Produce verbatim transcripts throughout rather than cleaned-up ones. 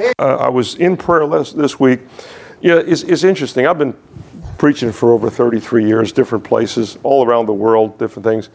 Uh, I was in prayer last, this week. Yeah, it's, it's interesting. I've been preaching for over thirty-three years, different places, all around the world, different things.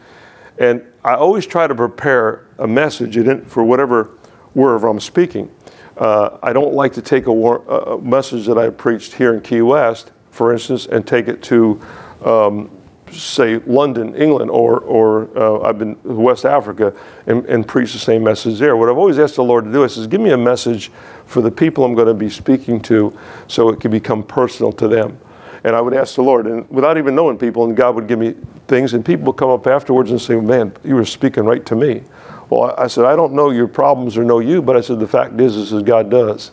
And I always try to prepare a message for whatever wherever I'm speaking. Uh, I don't like to take a, war, a message that I preached here in Key West, for instance, and take it to, um, say, London, England, or or uh, I've been to West Africa and, and preach the same message there. What I've always asked the Lord to do is, is give me a message for the people I'm going to be speaking to so it can become personal to them. And I would ask the Lord, and without even knowing people, and God would give me things, and people would come up afterwards and say, man, you were speaking right to me. Well, I said, I don't know your problems or know you, but I said, the fact is, is God does,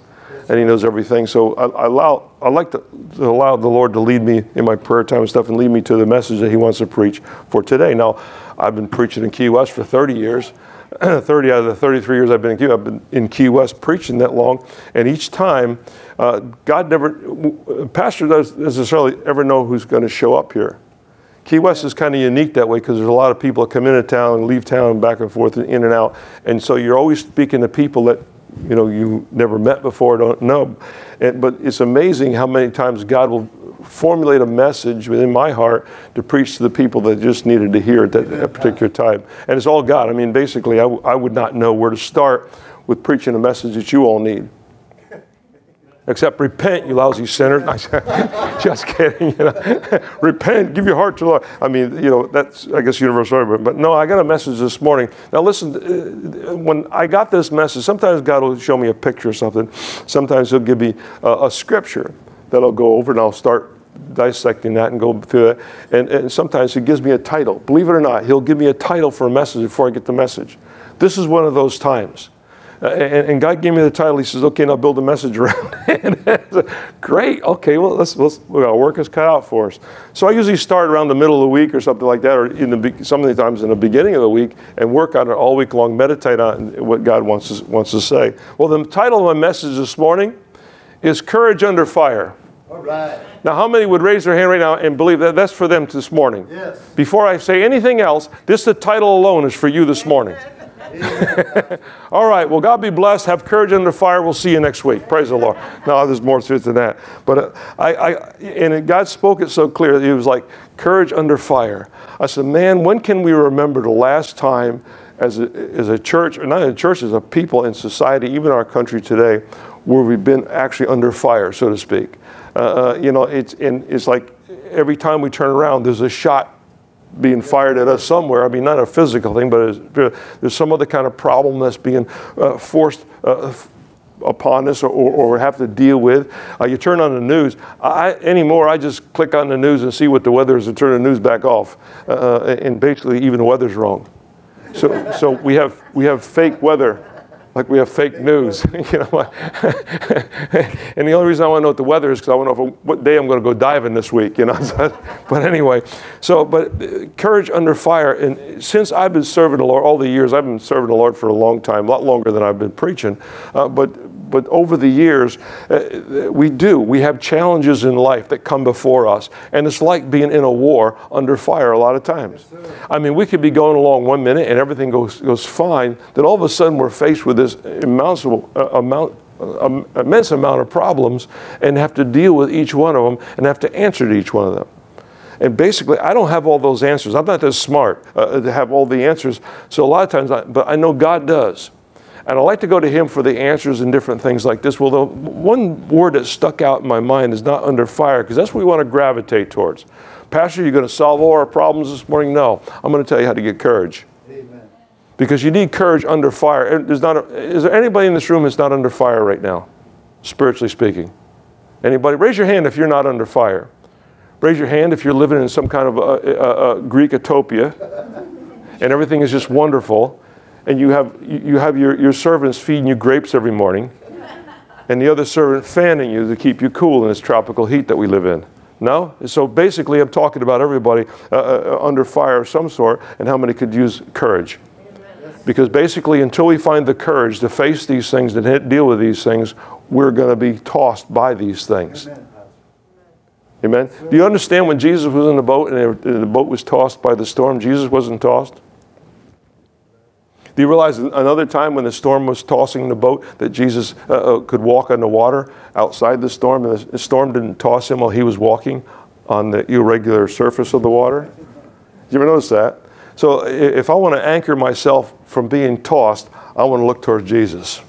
and he knows everything. So I, I allow, I like to, to allow the Lord to lead me in my prayer time and stuff and lead me to the message that he wants to preach for today. Now, I've been preaching in Key West for thirty years. thirty out of the thirty-three years I've been in Key West, I've been in Key West preaching that long. And each time, uh, God never, pastor doesn't necessarily ever know who's going to show up here. Key West is kind of unique that way because there's a lot of people that come into town and leave town back and forth and in and out. And so you're always speaking to people that, you know, you never met before, don't know. And, but it's amazing how many times God will formulate a message within my heart to preach to the people that just needed to hear it at that particular time. And it's all God. I mean, basically, I, w- I would not know where to start with preaching a message that you all need. Except repent, you lousy sinners. Just kidding. You know. Repent, give your heart to the Lord. I mean, you know, that's, I guess, universal. But, but no, I got a message this morning. Now listen, uh, when I got this message, sometimes God will show me a picture or something. Sometimes he'll give me uh, a scripture that I'll go over, and I'll start dissecting that and go through it. And, and sometimes he gives me a title. Believe it or not, he'll give me a title for a message before I get the message. This is one of those times. Uh, and, and God gave me the title. He says, okay, now build a message around it. Said, great. Okay, well, let's, let's, our work is cut out for us. So I usually start around the middle of the week or something like that, or in the, some of the times in the beginning of the week, and work on it all week long, meditate on what God wants to, wants to say. Well, the title of my message this morning is Courage Under Fire. All right. Now, how many would raise their hand right now and believe that that's for them this morning? Yes. Before I say anything else, this the title alone is for you this morning. All right. Well, God be blessed. Have courage under fire. We'll see you next week. Praise the Lord. No, there's more to it than that. But uh, I, I, and God spoke it so clear. He was like, courage under fire. I said, man, when can we remember the last time as a, as a church, or not a church, as a people in society, even our country today, where we've been actually under fire, so to speak? Uh, you know, it's, and it's like every time we turn around, there's a shot being fired at us somewhere. I mean, not a physical thing, but there's some other kind of problem that's being uh, forced uh, f- upon us or, or, or have to deal with. Uh, you turn on the news. I, anymore, I just click on the news and see what the weather is and turn the news back off. Uh, and basically, even the weather's wrong. So, so we have we have fake weather. Like we have fake news, you know. And the only reason I want to know what the weather is because I want to know if, what day I'm going to go diving this week, you know. But anyway, so but courage under fire. And since I've been serving the Lord all the years, I've been serving the Lord for a long time, a lot longer than I've been preaching. Uh, but but over the years, uh, we do we have challenges in life that come before us, and it's like being in a war under fire a lot of times. Yes, I mean, we could be going along one minute and everything goes goes fine, then all of a sudden we're faced with this immensible uh, amount, uh, immense amount of problems, and have to deal with each one of them, and have to answer to each one of them. And basically, I don't have all those answers. I'm not that smart uh, to have all the answers. So a lot of times, I, but I know God does, and I like to go to Him for the answers and different things like this. Well, the one word that stuck out in my mind is not under fire, because that's what we want to gravitate towards. Pastor, you're going to solve all our problems this morning? No, I'm going to tell you how to get courage. Because you need courage under fire. There's not a, is there anybody in this room that's not under fire right now, spiritually speaking? Anybody? Raise your hand if you're not under fire. Raise your hand if you're living in some kind of a, a, a Greek utopia, and everything is just wonderful, and you have you have your, your servants feeding you grapes every morning, and the other servant fanning you to keep you cool in this tropical heat that we live in. No? So basically, I'm talking about everybody uh, under fire of some sort, and how many could use courage. Because basically, until we find the courage to face these things and deal with these things, we're going to be tossed by these things. Amen. Amen? Do you understand when Jesus was in the boat and the boat was tossed by the storm, Jesus wasn't tossed? Do you realize another time when the storm was tossing the boat that Jesus uh, could walk on the water outside the storm, and the storm didn't toss him while he was walking on the irregular surface of the water? You ever notice that? So if I want to anchor myself from being tossed, I want to look towards Jesus,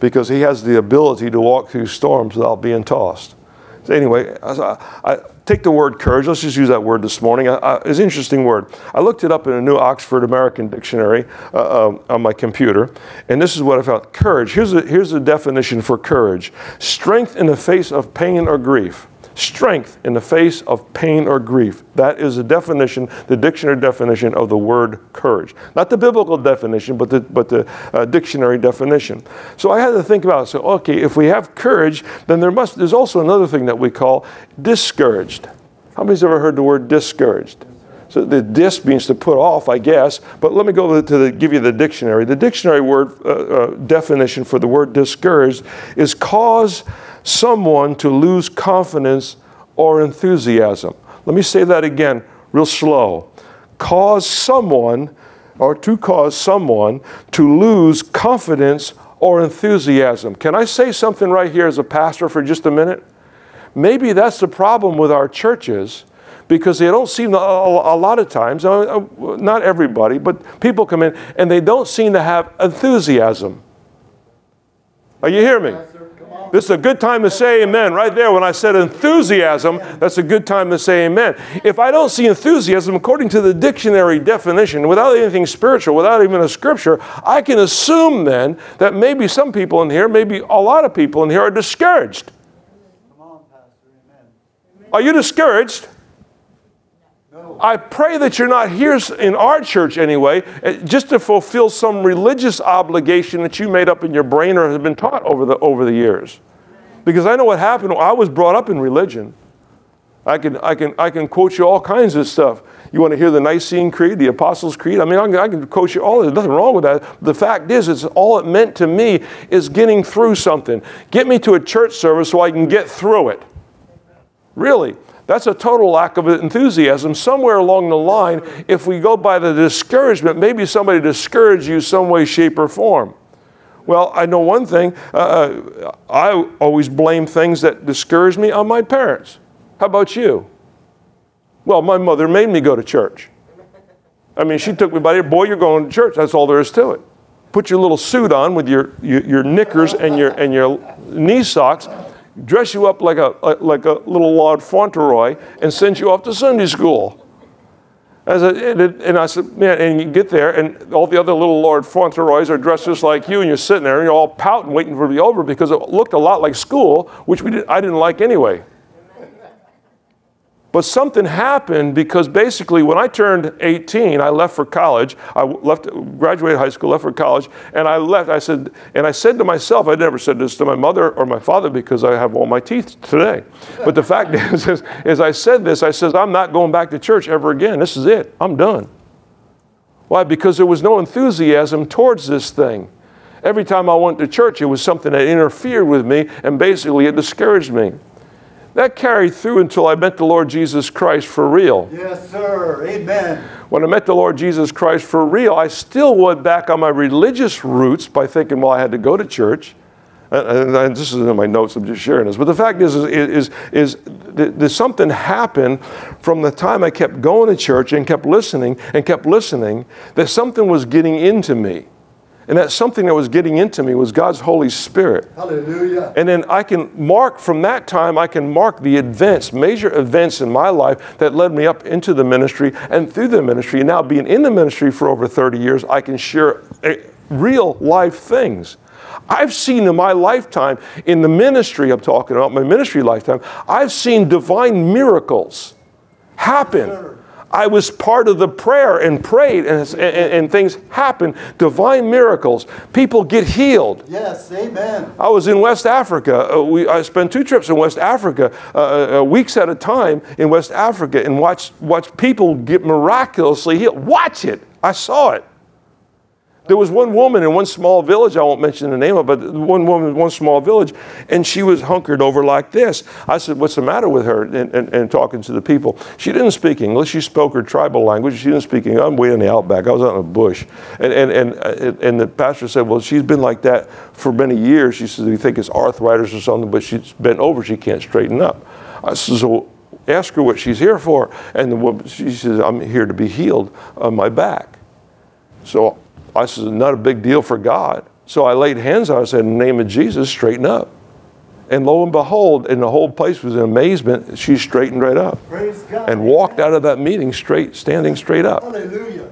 because he has the ability to walk through storms without being tossed. So anyway, I, I take the word courage. Let's just use that word this morning. I, I, it's an interesting word. I looked it up in a new Oxford American dictionary uh, um, on my computer, and this is what I found. Courage. Here's a, here's the definition for courage. Strength in the face of pain or grief. Strength in the face of pain or grief. That is the definition, the dictionary definition of the word courage. Not the biblical definition, but the but the uh, dictionary definition. So I had to think about it. So, okay, if we have courage, then there must. There's also another thing that we call discouraged. How many's ever heard the word discouraged? So the dis means to put off, I guess. But let me go to the, give you the dictionary. The dictionary word uh, uh, definition for the word discouraged is cause someone to lose confidence or enthusiasm. Let me say that again real slow. Cause someone or to cause someone to lose confidence or enthusiasm. Can I say something right here as a pastor for just a minute? Maybe that's the problem with our churches, because they don't seem to, a lot of times, not everybody, but people come in and they don't seem to have enthusiasm. Are you hearing me? This is a good time to say amen. Right there, when I said enthusiasm, that's a good time to say amen. If I don't see enthusiasm, according to the dictionary definition, without anything spiritual, without even a scripture, I can assume then that maybe some people in here, maybe a lot of people in here are discouraged. Come on, Pastor, amen. Are you discouraged? I pray that you're not here in our church anyway, just to fulfill some religious obligation that you made up in your brain or have been taught over the over the years. Because I know what happened. I was brought up in religion. I can I can I can quote you all kinds of stuff. You want to hear the Nicene Creed, the Apostles' Creed? I mean, I can, I can quote you all. There's nothing wrong with that. The fact is, it's all it meant to me is getting through something. Get me to a church service so I can get through it. Really. That's a total lack of enthusiasm. Somewhere along the line, if we go by the discouragement, maybe somebody discouraged you some way, shape, or form. Well, I know one thing. Uh, I always blame things that discourage me on my parents. How about you? Well, my mother made me go to church. I mean, she took me by the boy, you're going to church. That's all there is to it. Put your little suit on with your, your, your knickers and your, and your knee socks. Dress you up like a like a little Lord Fauntleroy and send you off to Sunday school. I said, and, it, and I said, man, and you get there, and all the other little Lord Fauntleroys are dressed just like you, and you're sitting there, and you're all pouting, waiting for it to be over, because it looked a lot like school, which we did, I didn't like anyway. But something happened, because basically when I turned eighteen, I left for college. I left, graduated high school, left for college, and I left. I said, and I said to myself, I never said this to my mother or my father because I have all my teeth today. But the fact is, is, is I said this, I said, I'm not going back to church ever again. This is it. I'm done. Why? Because there was no enthusiasm towards this thing. Every time I went to church, it was something that interfered with me, and basically it discouraged me. That carried through until I met the Lord Jesus Christ for real. Yes, sir. Amen. When I met the Lord Jesus Christ for real, I still went back on my religious roots by thinking, well, I had to go to church. And, and this isn't in my notes, I'm just sharing this. But the fact is, is, is, is th- there's something happened from the time I kept going to church and kept listening and kept listening that something was getting into me. And that something that was getting into me was God's Holy Spirit. Hallelujah. And then I can mark, from that time, I can mark the events, major events in my life that led me up into the ministry and through the ministry. And now being in the ministry for over thirty years, I can share real life things. I've seen in my lifetime, in the ministry I'm talking about, my ministry lifetime, I've seen divine miracles happen. Sure. I was part of the prayer and prayed, and, and, and things happened. Divine miracles. People get healed. Yes, amen. I was in West Africa. Uh, we, I spent two trips in West Africa, uh, weeks at a time in West Africa, and watched, watched people get miraculously healed. Watch it. I saw it. There was one woman in one small village, I won't mention the name of it, but one woman in one small village, and she was hunkered over like this. I said, what's the matter with her? And, and, and talking to the people. She didn't speak English. She spoke her tribal language. She didn't speak English. I'm way in the outback. I was out in the bush. And, and, and, and the pastor said, well, she's been like that for many years. She said, we think it's arthritis or something, but she's bent over. She can't straighten up. I said, so ask her what she's here for. And the woman, she says, I'm here to be healed on my back. So I said, not a big deal for God. So I laid hands on her and said, in the name of Jesus, straighten up. And lo and behold, and the whole place was in amazement, she straightened right up. Praise God. And walked out of that meeting straight, standing straight up. Hallelujah.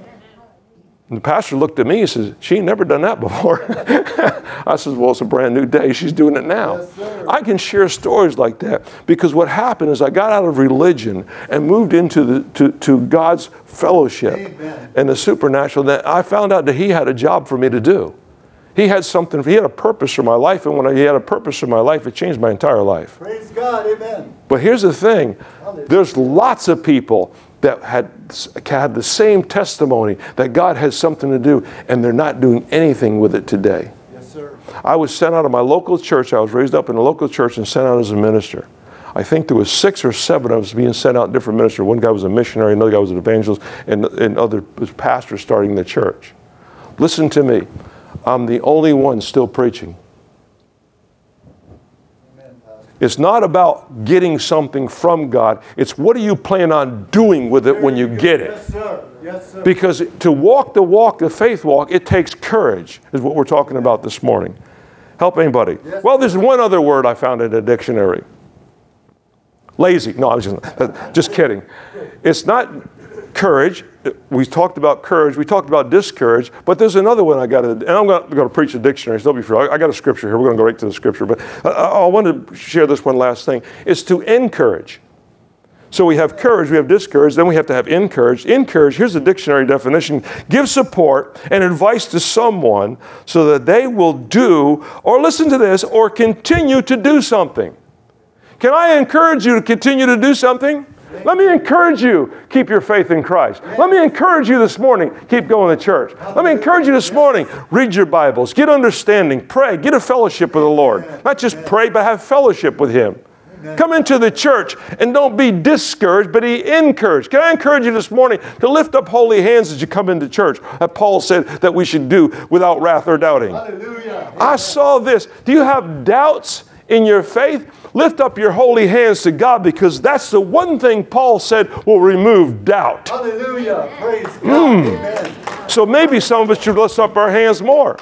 And the pastor looked at me and says, she ain't never done that before. I said, well, it's a brand new day. She's doing it now. Yes, sir. I can share stories like that because what happened is I got out of religion and moved into the, to, to God's fellowship. Amen. And the supernatural. That I found out that he had a job for me to do. He had something, he had a purpose for my life. And when I, he had a purpose for my life, it changed my entire life. Praise God, amen. But here's the thing. Hallelujah. There's lots of people that had had the same testimony that God has something to do, and they're not doing anything with it today. Yes, sir. I was sent out of my local church. I was raised up in a local church and sent out as a minister. I think there was six or seven of us being sent out, different ministers. One guy was a missionary, another guy was an evangelist, and another was pastor starting the church. Listen to me. I'm the only one still preaching. It's not about getting something from God. It's what do you plan on doing with it when you get it? Yes, sir. Yes, sir. Because to walk the walk, the faith walk, it takes courage, is what we're talking about this morning. Help anybody. Yes, well, there's one other word I found in a dictionary. Lazy. No, I'm just, just kidding. It's not courage. We talked about courage. We talked about discourage. But there's another one I got to, and I'm going to preach a dictionary, so don't be afraid. I got a scripture here. We're going to go right to the scripture. But I, I want to share this one last thing. It's to encourage. So we have courage, we have discourage, then we have to have encourage. Encourage, here's the dictionary definition. Give support and advice to someone so that they will do, or listen to this, or continue to do something. Can I encourage you to continue to do something? Let me encourage you, keep your faith in Christ. Let me encourage you this morning, keep going to church. Let me encourage you this morning, read your Bibles, get understanding, pray, get a fellowship with the Lord. Not just pray, but have fellowship with him. Come into the church and don't be discouraged, but be encouraged. Can I encourage you this morning to lift up holy hands as you come into church, that Paul said that we should do without wrath or doubting? Hallelujah. I saw this. Do you have doubts in your faith? Lift up your holy hands to God, because that's the one thing Paul said will remove doubt. Hallelujah. Praise God. Mm. Amen. So maybe some of us should lift up our hands more.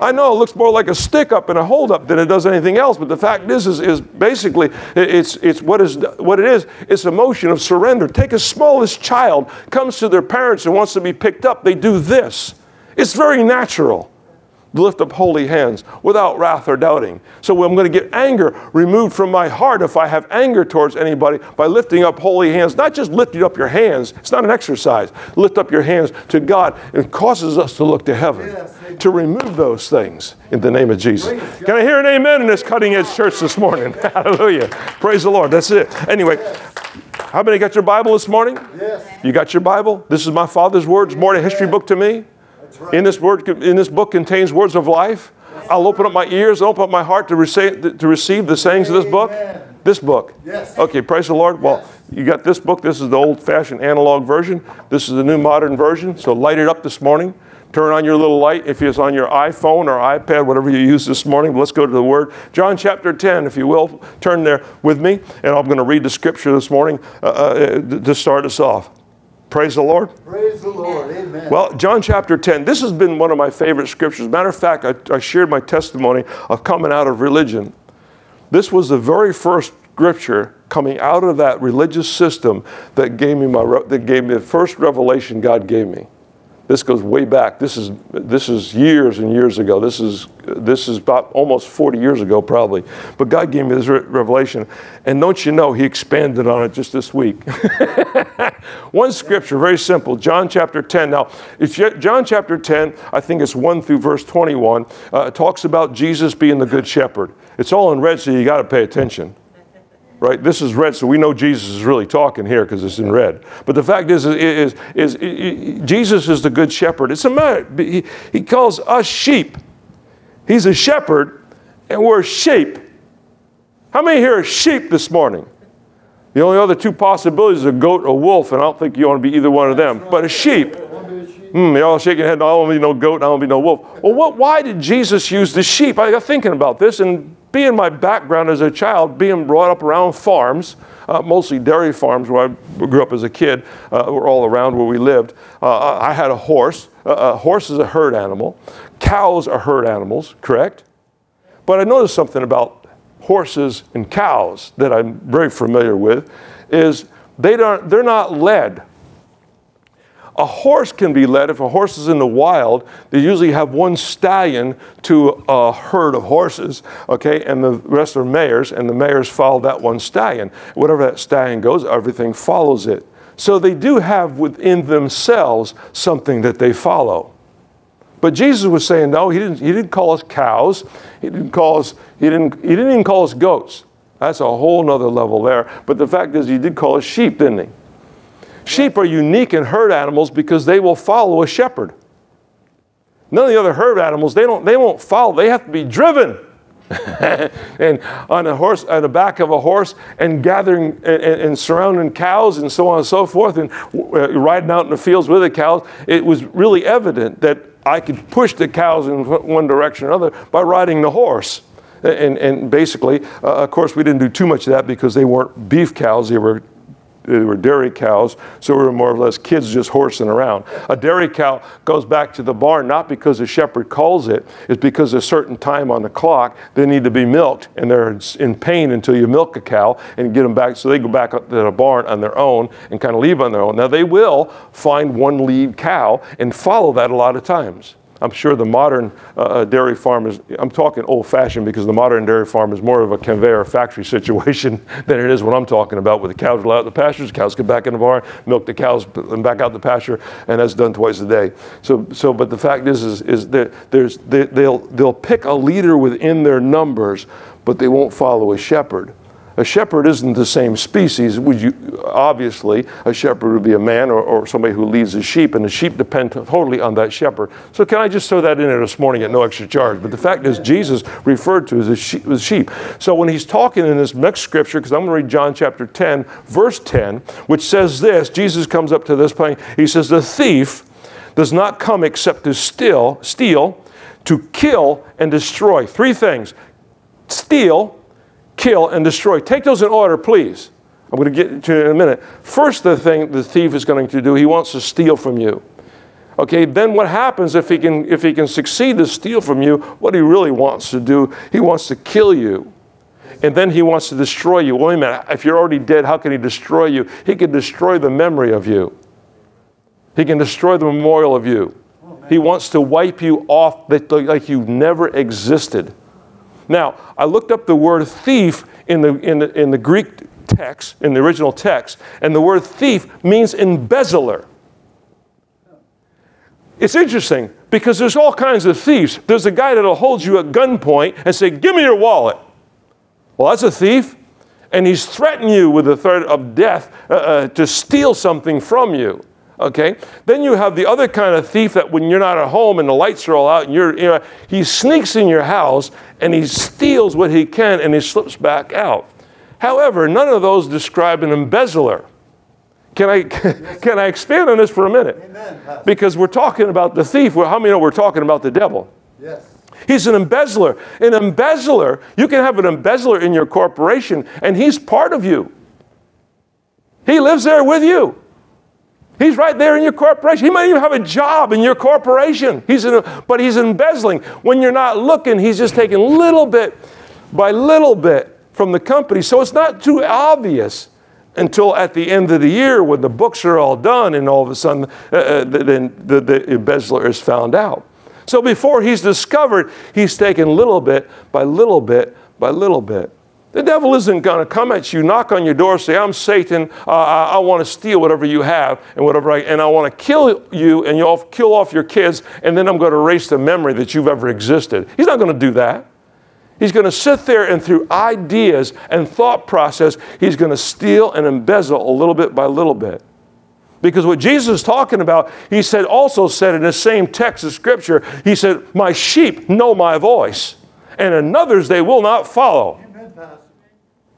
I know it looks more like a stick up and a hold up than it does anything else. But the fact is, is, is basically it's, it's what is what it is. It's a motion of surrender. Take a smallest child comes to their parents and wants to be picked up. They do this. It's very natural. Lift up holy hands without wrath or doubting. So I'm going to get anger removed from my heart if I have anger towards anybody by lifting up holy hands. Not just lifting up your hands. It's not an exercise. Lift up your hands to God. It causes us to look to heaven, to remove those things in the name of Jesus. Can I hear an amen in this cutting edge church this morning? Hallelujah. Praise the Lord. That's it. Anyway, how many got your Bible this morning? Yes. You got your Bible? This is my Father's words. More than a history book to me. In this word, in this book contains words of life. I'll open up my ears, open up my heart to receive, to receive the sayings of this book. This book. Okay, praise the Lord. Well, you got this book. This is the old-fashioned analog version. This is the new modern version. So light it up this morning. Turn on your little light if it's on your iPhone or iPad, whatever you use this morning. Let's go to the Word. John chapter ten, if you will. Turn there with me. And I'm going to read the scripture this morning uh, uh, to start us off. Praise the Lord. Praise the Lord. Amen. Well, John chapter ten. This has been one of my favorite scriptures. Matter of fact, I, I shared my testimony of coming out of religion. This was the very first scripture coming out of that religious system that gave me my that gave me the first revelation God gave me. This goes way back. This is this is years and years ago. This is this is about almost forty years ago probably. But God gave me this re- revelation, and don't you know He expanded on it just this week. One scripture, very simple, John chapter ten. Now, if you, John chapter ten, I think it's one through verse twenty-one, uh, talks about Jesus being the good shepherd. It's all in red, so you got to pay attention. Right? This is red, so we know Jesus is really talking here because it's in red. But the fact is, is, is, is Jesus is the good shepherd. It's a matter. He, he calls us sheep. He's a shepherd, and we're sheep. How many here are sheep this morning? The only other two possibilities are goat or wolf, and I don't think you want to be either one of them. But a sheep. Mm, you're all shaking your head. No, I don't want to be no goat, and I don't want to be no wolf. Well, what, why did Jesus use the sheep? I got thinking about this, and being my background as a child, being brought up around farms, uh, mostly dairy farms where I grew up as a kid, uh, were all around where we lived. Uh, I had a horse. Uh, a horse is a herd animal. Cows are herd animals, correct? But I noticed something about horses and cows that I'm very familiar with is they don't, they're not led. A horse can be led. If a horse is in the wild, they usually have one stallion to a herd of horses, okay, and the rest are mares, and the mares follow that one stallion. Whatever that stallion goes, everything follows it. So they do have within themselves something that they follow. But Jesus was saying, no, he didn't, he didn't call us cows. He didn't call us, he didn't, he didn't even call us goats. That's a whole nother level there. But the fact is, he did call us sheep, didn't he? Sheep are unique in herd animals because they will follow a shepherd. None of the other herd animals, they don't, they won't follow. They have to be driven and on a horse, on the back of a horse, and gathering and, and surrounding cows and so on and so forth, and uh, riding out in the fields with the cows. It was really evident that I could push the cows in one direction or another by riding the horse. And, and basically, uh, of course, we didn't do too much of that because they weren't beef cows. They were They were dairy cows, so we were more or less kids just horsing around. A dairy cow goes back to the barn not because the shepherd calls it, it's because a certain time on the clock they need to be milked, and they're in pain until you milk a cow and get them back. So they go back up to the barn on their own and kind of leave on their own. Now they will find one lead cow and follow that a lot of times. I'm sure the modern uh, dairy farm is, I'm talking old-fashioned because the modern dairy farm is more of a conveyor factory situation than it is what I'm talking about, where the cows are out in the pastures, the cows get back in the barn, milk the cows, put them back out the pasture, and that's done twice a day. So, so but the fact is, is, is that there's, they, they'll, they'll pick a leader within their numbers, but they won't follow a shepherd. A shepherd isn't the same species. Would you, obviously, a shepherd would be a man or, or somebody who leads a sheep, and the sheep depend totally on that shepherd. So can I just throw that in there this morning at no extra charge? But the fact is, Jesus referred to as a sheep. So when he's talking in this next scripture, because I'm going to read John chapter ten, verse ten, which says this, Jesus comes up to this point. He says, the thief does not come except to steal, steal, to kill, and destroy. Three things. Steal, kill, and destroy. Take those in order, please. I'm going to get to it in a minute. First, the thing the thief is going to do, he wants to steal from you. Okay, then what happens if he can if he can succeed to steal from you? What he really wants to do, he wants to kill you. And then he wants to destroy you. Wait a minute, if you're already dead, how can he destroy you? He can destroy the memory of you. He can destroy the memorial of you. He wants to wipe you off like you never existed. Now, I looked up the word thief in the, in the, in the Greek text, in the original text, and the word thief means embezzler. It's interesting because there's all kinds of thieves. There's a guy that'll hold you at gunpoint and say, give me your wallet. Well, that's a thief. And he's threatening you with the threat of death uh, uh, to steal something from you. Okay, then you have the other kind of thief that when you're not at home and the lights are all out and you're, you know, he sneaks in your house and he steals what he can and he slips back out. However, none of those describe an embezzler. Can I can I expand on this for a minute? Amen. Because we're talking about the thief. Well, how many know we're talking about the devil? Yes. He's an embezzler. An embezzler, you can have an embezzler in your corporation and he's part of you. He lives there with you. He's right there in your corporation. He might even have a job in your corporation. He's in a, but he's embezzling. When you're not looking, he's just taking little bit by little bit from the company. So it's not too obvious until at the end of the year when the books are all done and all of a sudden uh, then the, the embezzler is found out. So before he's discovered, he's taking little bit by little bit by little bit. The devil isn't going to come at you, knock on your door, say, I'm Satan, uh, I, I want to steal whatever you have, and whatever, I, and I want to kill you, and you'll kill off your kids, and then I'm going to erase the memory that you've ever existed. He's not going to do that. He's going to sit there and through ideas and thought process, he's going to steal and embezzle a little bit by little bit. Because what Jesus is talking about, he said, also said in the same text of Scripture, he said, my sheep know my voice, and another's they will not follow.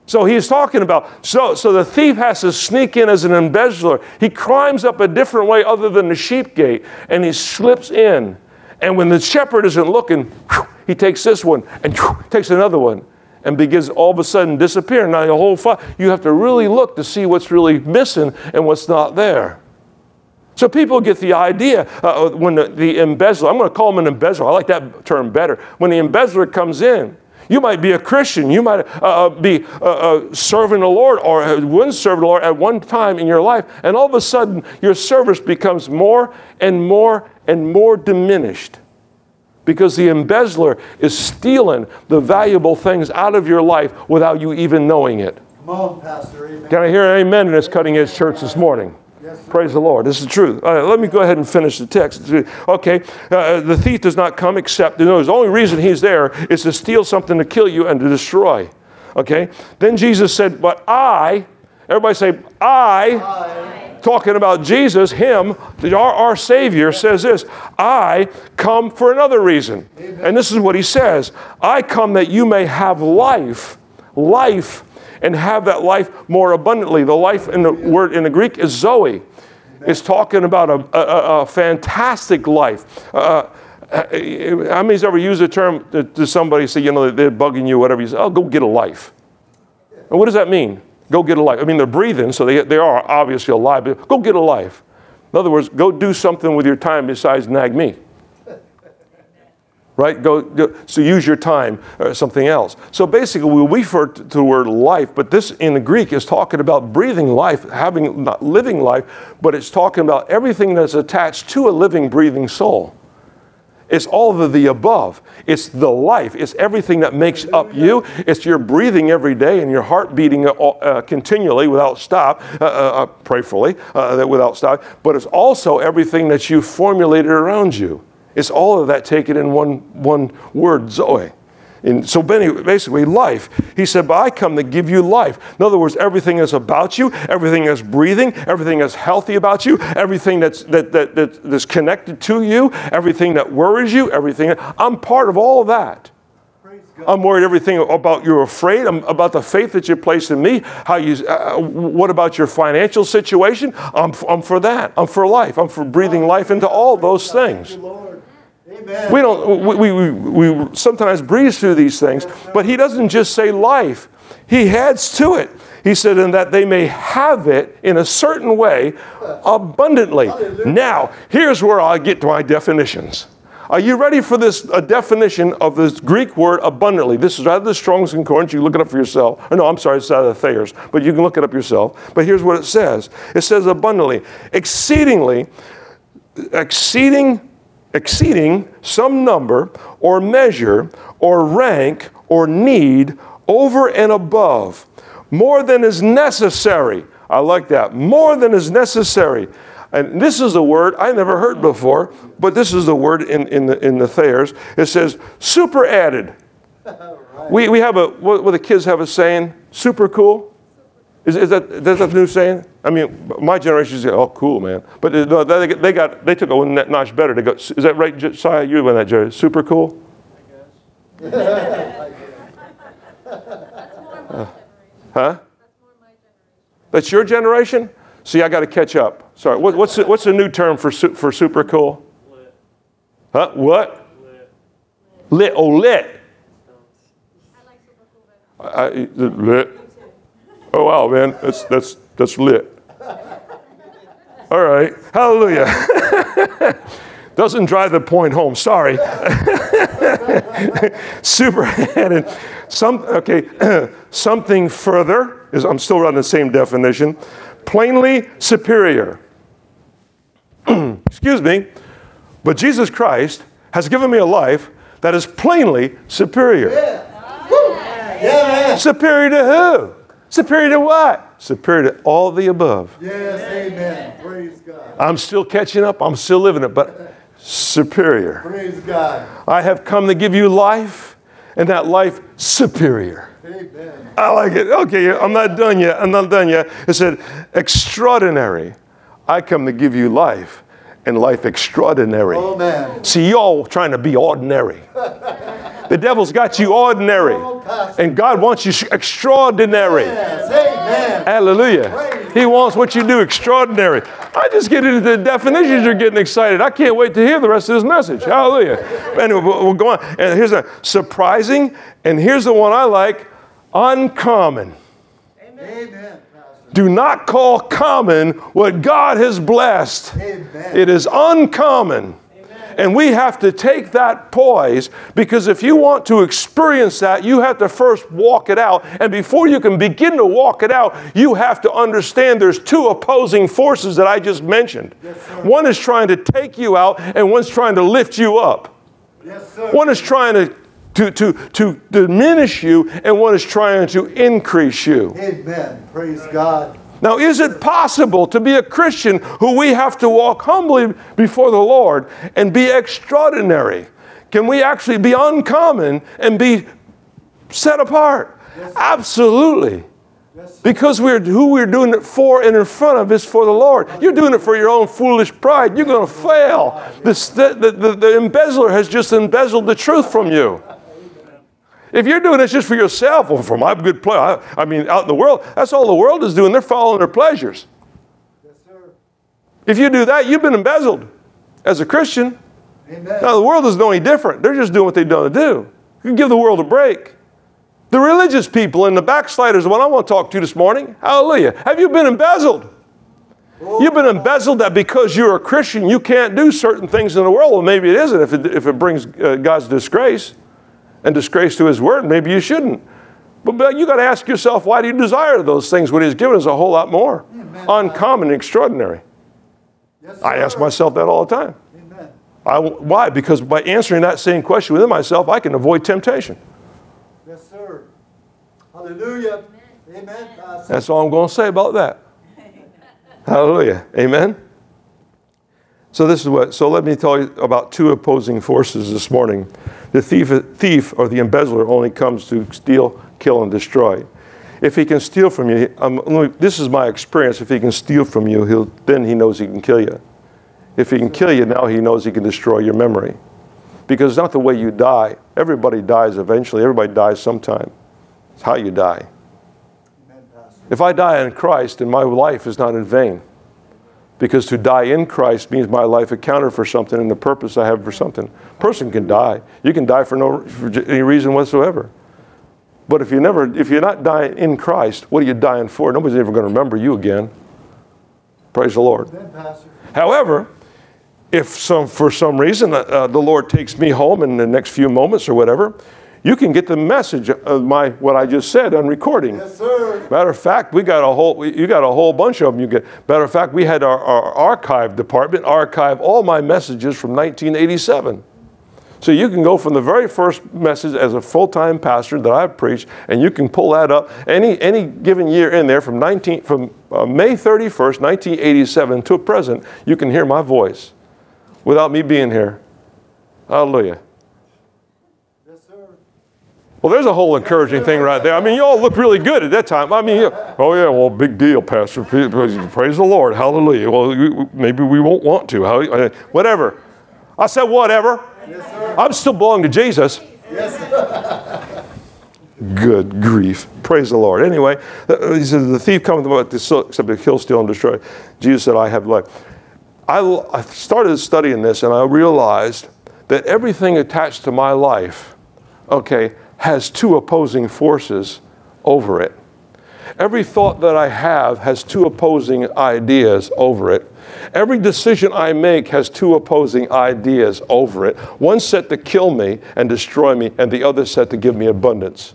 So he's talking about, so, so the thief has to sneak in as an embezzler. He climbs up a different way other than the sheep gate, and he slips in. And when the shepherd isn't looking, he takes this one and takes another one and begins all of a sudden disappearing. Now, the whole fight, you have to really look to see what's really missing and what's not there. So people get the idea uh, when the, the embezzler, I'm going to call him an embezzler. I like that term better. When the embezzler comes in, you might be a Christian. You might uh, be uh, uh, serving the Lord or wouldn't serve the Lord at one time in your life. And all of a sudden, your service becomes more and more and more diminished because the embezzler is stealing the valuable things out of your life without you even knowing it. Come on, Pastor. Amen. Can I hear an amen in this Cutting Edge Church this morning? Yes, praise the Lord. This is the truth. All right, let me go ahead and finish the text. Okay, uh, the thief does not come except, you know, the only reason he's there is to steal something, to kill you, and to destroy. Okay, then Jesus said, but I, everybody say, I, I. Talking about Jesus, him, our, our Savior, says this, I come for another reason. Amen. And this is what he says, I come that you may have life, life, and have that life more abundantly. The life in the word in the Greek is zoe. It's talking about a, a, a fantastic life. Uh, how many's ever used the term to, to somebody say, you know, they're bugging you, whatever. You say, oh, go get a life. And what does that mean? Go get a life. I mean, they're breathing, so they, they are obviously alive, but go get a life. In other words, go do something with your time besides nag me. Right? Go, go, so use your time or something else. So basically, we refer to the word life, but this in the Greek is talking about breathing life, having not living life, but it's talking about everything that's attached to a living, breathing soul. It's all of the above. It's the life. It's everything that makes up you. It's your breathing every day and your heart beating uh, uh, continually without stop, uh, uh, prayerfully, uh, that without stop, but it's also everything that you formulated around you. It's all of that taken in one one word, Zoe. And so basically life. He said, but I come to give you life. In other words, everything that's about you, everything that's breathing, everything that's healthy about you, everything that's that, that, that that's connected to you, everything that worries you, everything. I'm part of all of that. I'm worried everything about you're afraid, I'm about the faith that you placed in me, how you, uh, what about your financial situation? I'm, I'm for that. I'm for life. I'm for breathing life into all those things. Amen. We don't, we, we, we, we sometimes breeze through these things, but he doesn't just say life. He adds to it. He said, and that they may have it in a certain way abundantly. Hallelujah. Now, here's where I get to my definitions. Are you ready for this a definition of this Greek word abundantly? This is out of the Strong's Concordance. You can look it up for yourself. Or no, I'm sorry, it's out of the Thayer's, but you can look it up yourself. But here's what it says. It says abundantly, exceedingly, exceeding, exceeding some number or measure or rank or need over and above, more than is necessary. I like that. More than is necessary. And this is a word I never heard before, but this is the word in, in the in the Thayer's. It says superadded. Right. We we have a what, what the kids have a saying, super cool. Is is that is that a new saying? I mean, my generation is oh cool man, but no, they they got they took a one notch better. They go is that right, Josiah? You went that Jerry. Super cool. I guess. uh, huh? That's your generation. See, I got to catch up. Sorry, what, what's the, what's the new term for su- for super cool? Lit. Huh? What? Lit. Lit. Oh, lit. I like super cool better. I, lit. Oh wow, man, that's that's that's lit. All right, hallelujah. Doesn't drive the point home. Sorry. Super added. Some okay. Something further is. I'm still on the same definition. Plainly superior. Excuse me, but Jesus Christ has given me a life that is plainly superior. Yeah. Yeah. Yeah. Superior to who? Superior to what? Superior to all the above. Yes, amen. Praise God. I'm still catching up. I'm still living it, but superior. Praise God. I have come to give you life and that life superior. Amen. I like it. Okay, I'm not done yet. I'm not done yet. It said, extraordinary. I come to give you life, and life extraordinary. Amen. See, y'all trying to be ordinary. The devil's got you ordinary, and God wants you extraordinary. Yes. Amen. Hallelujah. Praise. He wants what you do extraordinary. I just get into the definitions. You're getting excited. I can't wait to hear the rest of this message. Hallelujah. Anyway, we'll go on. And here's a surprising, and here's the one I like, uncommon. Amen. Do not call common what God has blessed. Amen. It is uncommon. And we have to take that poise, because if you want to experience that, you have to first walk it out. And before you can begin to walk it out, you have to understand there's two opposing forces that I just mentioned. Yes, one is trying to take you out, and one's trying to lift you up. Yes, one is trying to, to, to, to diminish you, and one is trying to increase you. Amen. Praise God. Now, is it possible to be a Christian who we have to walk humbly before the Lord and be extraordinary? Can we actually be uncommon and be set apart? Yes, absolutely. Yes, because we're who we're doing it for and in front of is for the Lord. You're doing it for your own foolish pride. You're going to fail. The, the, the, the embezzler has just embezzled the truth from you. If you're doing this just for yourself or for my good pleasure, I, I mean, out in the world, that's all the world is doing. They're following their pleasures. Yes, sir. If you do that, you've been embezzled as a Christian. Amen. Now, the world is no any different. They're just doing what they don't do. You can give the world a break. The religious people and the backsliders are what I want to talk to this morning. Hallelujah. Have you been embezzled? Oh. You've been embezzled that because you're a Christian, you can't do certain things in the world. Well, maybe it isn't if it, if it brings uh, God's disgrace and disgrace to his word. Maybe you shouldn't. But, but you got to ask yourself, why do you desire those things when he's given us a whole lot more? Amen. Uncommon and extraordinary. Yes, I ask myself that all the time. Amen. I, why? Because by answering that same question within myself, I can avoid temptation. Yes, sir. Hallelujah. Amen. Amen. That's all I'm going to say about that. Hallelujah. Amen. So this is what, so let me tell you about two opposing forces this morning. The thief, thief or the embezzler only comes to steal, kill, and destroy. If he can steal from you, um, let me, this is my experience. If he can steal from you, he'll, then he knows he can kill you. If he can kill you, now he knows he can destroy your memory. Because it's not the way you die. Everybody dies eventually. Everybody dies sometime. It's how you die. If I die in Christ, then my life is not in vain. Because to die in Christ means my life accounted for something and the purpose I have for something. A person can die. You can die for no for any reason whatsoever. But if you never, if you're not dying in Christ, what are you dying for? Nobody's ever going to remember you again. Praise the Lord. However, if some for some reason uh, the Lord takes me home in the next few moments or whatever, you can get the message of my what I just said on recording. Yes, sir. Matter of fact, we got a whole you got a whole bunch of them. You get. Matter of fact, we had our, our archive department archive all my messages from nineteen eighty-seven. So you can go from the very first message as a full-time pastor that I've preached, and you can pull that up any any given year in there from nineteen from uh, May thirty-first, nineteen eighty-seven to present. You can hear my voice, without me being here. Hallelujah. Well, there's a whole encouraging thing right there. I mean, you all looked really good at that time. I mean, you, oh, yeah, well, big deal, Pastor. Praise the Lord. Hallelujah. Well, maybe we won't want to. Whatever. I said whatever. Yes, sir. I'm still belong to Jesus. Yes. Good grief. Praise the Lord. Anyway, he says, the thief cometh about to kill, steal, and destroy. Jesus said, I have life. I started studying this, and I realized that everything attached to my life, okay, has two opposing forces over it. Every thought that I have has two opposing ideas over it. Every decision I make has two opposing ideas over it. One set to kill me and destroy me, and the other set to give me abundance.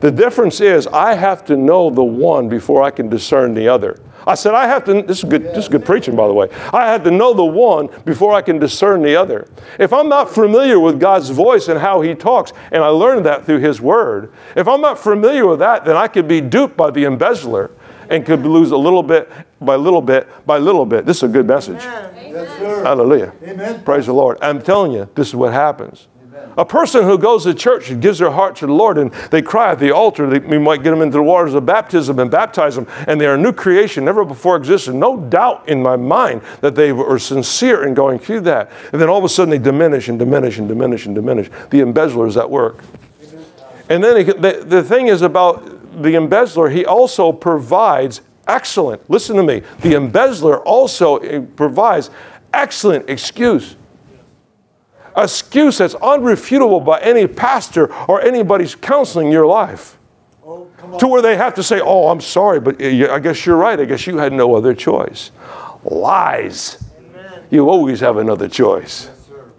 The difference is I have to know the one before I can discern the other. I said I have to, this is good, this is good preaching, by the way. I have to know the one before I can discern the other. If I'm not familiar with God's voice and how he talks, and I learned that through his word, if I'm not familiar with that, then I could be duped by the embezzler and could lose a little bit by little bit by little bit. This is a good message. Amen. Hallelujah. Amen. Praise the Lord. I'm telling you, this is what happens. A person who goes to church and gives their heart to the Lord and they cry at the altar, they, we might get them into the waters of baptism and baptize them, and they are a new creation, never before existed. No doubt in my mind that they were sincere in going through that. And then all of a sudden they diminish and diminish and diminish and diminish. The embezzler's at work. And then it, the, the thing is about the embezzler, he also provides excellent, listen to me, the embezzler also provides excellent excuse. An excuse that's unrefutable by any pastor or anybody's counseling your life. Oh, come on. To where they have to say, oh, I'm sorry, but I guess you're right. I guess you had no other choice. Lies. Amen. You always have another choice. Yes, sir.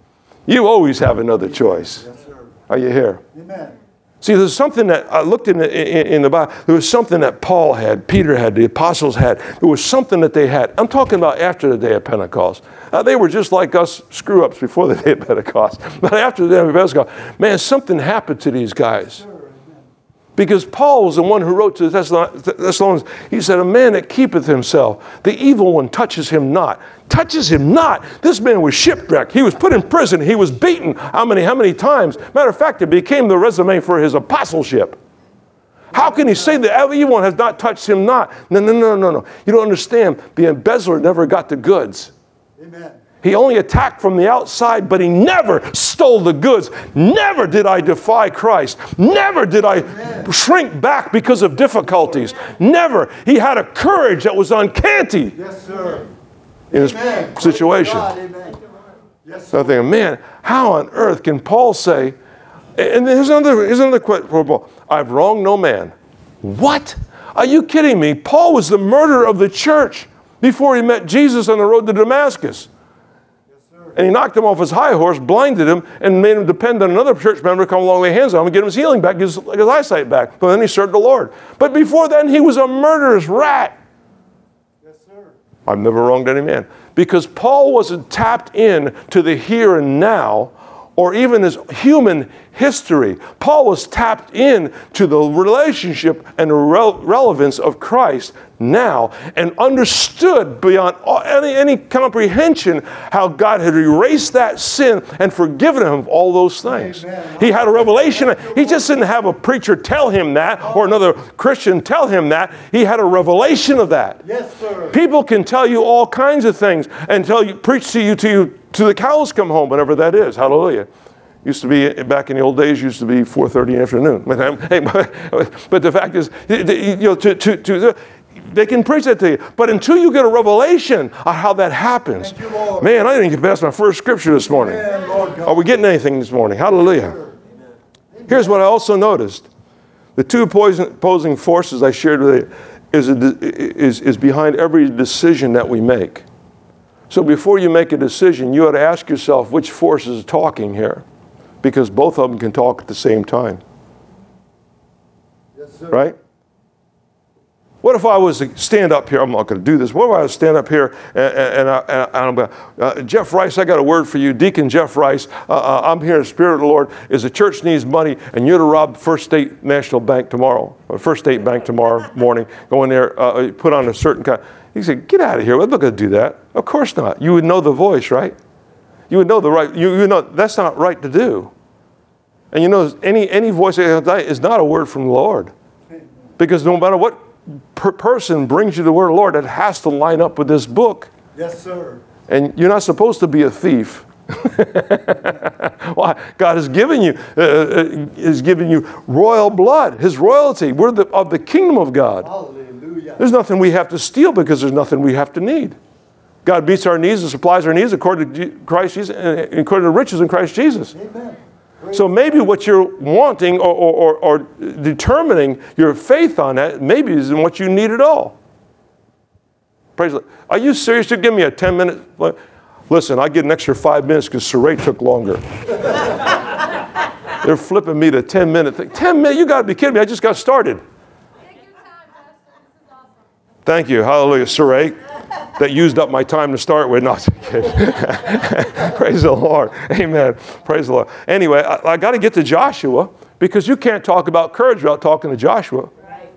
You always have another choice. Yes, sir. Are you here? Amen. See, there's something that I looked in the, in, in the Bible. There was something that Paul had, Peter had, the apostles had. There was something that they had. I'm talking about after the day of Pentecost. Now, they were just like us screw-ups before the day of Pentecost. But after the day of Pentecost, man, something happened to these guys. Because Paul was the one who wrote to the Thessalonians. He said, a man that keepeth himself, the evil one touches him not. Touches him not. This man was shipwrecked. He was put in prison. He was beaten. How many, how many times? Matter of fact, it became the resume for his apostleship. How can he say that the evil one has not touched him not? No, no, no, no, no. You don't understand. The embezzler never got the goods. Amen. He only attacked from the outside, but he never stole the goods. Never did I defy Christ. Never did I Amen. Shrink back because of difficulties. Never. He had a courage that was uncanny yes, sir. in his Amen. Situation. Amen. Yes, sir. So I'm thinking, man, how on earth can Paul say, and here's another, here's another question for Paul, I've wronged no man. What? Are you kidding me? Paul was the murderer of the church before he met Jesus on the road to Damascus. And he knocked him off his high horse, blinded him, and made him depend on another church member to come along with hands on him and get him his healing back, his, his eyesight back. But then he served the Lord. But before then, he was a murderous rat. Yes, sir. I've never wronged any man. Because Paul wasn't tapped in to the here and now, or even his human history. Paul was tapped in to the relationship and re- relevance of Christ now, and understood beyond all, any, any comprehension how God had erased that sin and forgiven him of all those things. Amen. He had a revelation. He just didn't have a preacher tell him that or another Christian tell him that. He had a revelation of that. Yes, sir. People can tell you all kinds of things and tell you, preach to you to you to the cows come home, whenever that is. Hallelujah. Used to be, back in the old days, used to be four thirty in the afternoon. But the fact is, you know, to, to, to, they can preach that to you. But until you get a revelation of how that happens. You, man, I didn't get past my first scripture this morning. Amen, Lord God. Are we getting anything this morning? Hallelujah. Sure. Here's what I also noticed. The two opposing forces I shared with you is, a, is, is behind every decision that we make. So before you make a decision, you ought to ask yourself, which force is talking here? Because both of them can talk at the same time. Yes, sir. Right? What if I was to stand up here? I'm not going to do this. What if I was to stand up here and, and, I, and I'm going to, uh, Jeff Rice, I got a word for you. Deacon Jeff Rice, uh, uh, I'm here in the Spirit of the Lord. Is the church needs money, and you're to rob First State National Bank tomorrow, or First State Bank tomorrow morning. Go in there, uh, put on a certain kind. He said, get out of here. We're not going to do that. Of course not. You would know the voice, right? You would know the right. You, you know that's not right to do. And you know, any, any voice is not a word from the Lord. Because no matter what per person brings you the word of the Lord, it has to line up with this book. Yes, sir. And you're not supposed to be a thief. Why? God has given you uh, has given you royal blood, his royalty. We're the, of the kingdom of God. Hallelujah. There's nothing we have to steal because there's nothing we have to need. God meets our needs and supplies our needs according to Christ Jesus, according to riches in Christ Jesus. Amen. So maybe what you're wanting or, or, or determining your faith on that maybe isn't what you need at all. Praise the Lord. Are you serious? You give me a ten minute. Listen, I get an extra five minutes because Saray took longer. They're flipping me the ten minute thing. ten minutes? You got to be kidding me. I just got started. Take your time, Pastor. This is awesome. Thank you. Hallelujah, Saray. That used up my time to start with. Not kidding. Praise the Lord. Amen. Praise the Lord. Anyway, I, I got to get to Joshua, because you can't talk about courage without talking to Joshua. Right.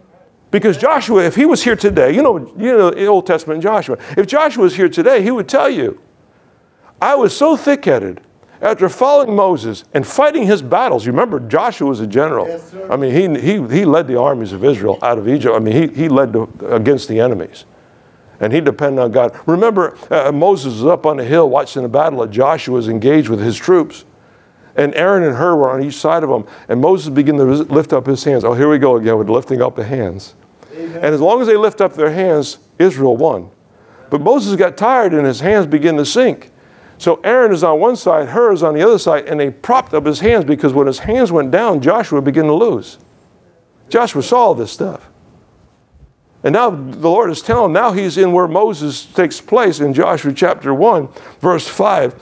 Because Joshua, if he was here today, you know, you know, the Old Testament Joshua. If Joshua was here today, he would tell you, I was so thick-headed after following Moses and fighting his battles, you remember Joshua was a general. Yes, sir. I mean, he, he, he led the armies of Israel out of Egypt. I mean, he, he led to, against the enemies. And he depended on God. Remember, uh, Moses was up on a hill watching the battle, and Joshua was engaged with his troops. And Aaron and Hur were on each side of him. And Moses began to lift up his hands. Oh, here we go again with lifting up the hands. Amen. And as long as they lift up their hands, Israel won. But Moses got tired and his hands began to sink. So Aaron is on one side, Hur is on the other side, and they propped up his hands, because when his hands went down, Joshua began to lose. Joshua saw all this stuff. And now the Lord is telling him, now he's in where Moses takes place in Joshua chapter one, verse five.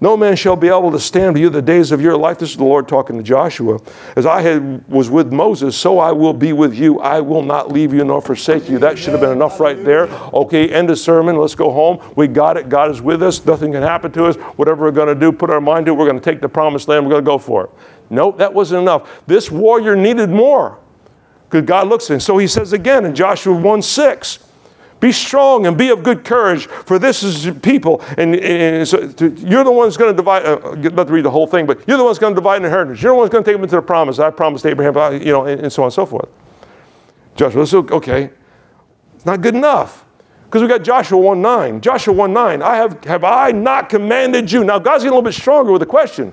No man shall be able to stand to you the days of your life. This is the Lord talking to Joshua. As I had, was with Moses, so I will be with you. I will not leave you nor forsake you. That should have been enough right there. Okay, end of sermon. Let's go home. We got it. God is with us. Nothing can happen to us. Whatever we're going to do, put our mind to it. We're going to take the promised land. We're going to go for it. Nope, that wasn't enough. This warrior needed more, because God looks at him. So he says again in Joshua one six, be strong and be of good courage, for this is your people. And, and so to, you're the one that's going to divide, uh, not to read the whole thing, but you're the one that's going to divide an inheritance. You're the one that's going to take them into the promise. I promised Abraham, I, you know, and, and so on and so forth. Joshua, so, okay, it's not good enough. Because we got Joshua one nine. Joshua one nine, I have, have I not commanded you? Now, God's getting a little bit stronger with the question.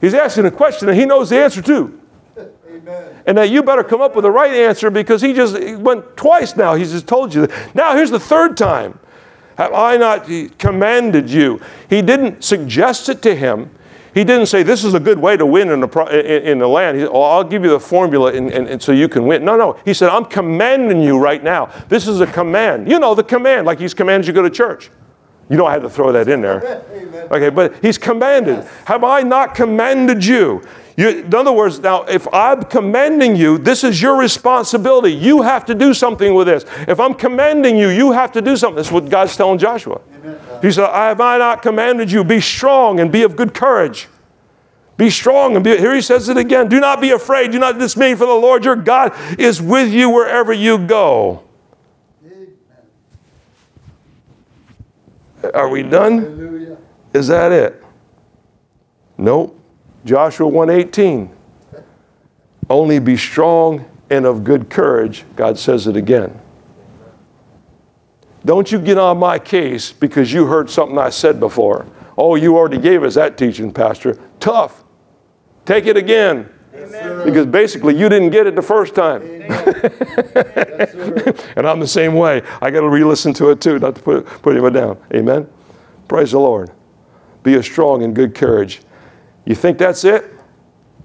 He's asking a question and he knows the answer to. And now you better come up with the right answer, because he just he went twice now. He's just told you that. Now here's the third time. Have I not commanded you? He didn't suggest it to him. He didn't say, this is a good way to win in the, in, in the land. He said, oh, I'll give you the formula and, and, and so you can win. No, no. He said, I'm commanding you right now. This is a command. You know, the command, like he's commanded you to go to church. You know I had to throw that in there. Amen. Okay, but he's commanded. Yes. Have I not commanded you? You, in other words, now, if I'm commanding you, this is your responsibility. You have to do something with this. If I'm commanding you, you have to do something. That's what God's telling Joshua. Amen. He said, have I not commanded you? Be strong and be of good courage. Be strong and be, here he says it again. Do not be afraid. Do not dismay, for the Lord your God is with you wherever you go. Amen. Are we done? Hallelujah. Is that it? Nope. Joshua one eighteen, only be strong and of good courage. God says it again. Don't you get on my case because you heard something I said before. Oh, you already gave us that teaching, Pastor. Tough. Take it again. Amen. Because basically you didn't get it the first time. And I'm the same way. I got to re-listen to it too, not to put, put it down. Amen. Praise the Lord. Be a strong and good courage. You think that's it?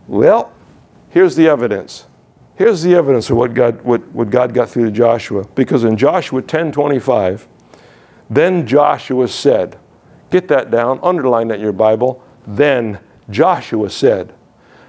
Well, here's the evidence. Here's the evidence of what God, what, what God got through to Joshua. Because in Joshua ten twenty-five, then Joshua said, get that down, underline that in your Bible, then Joshua said.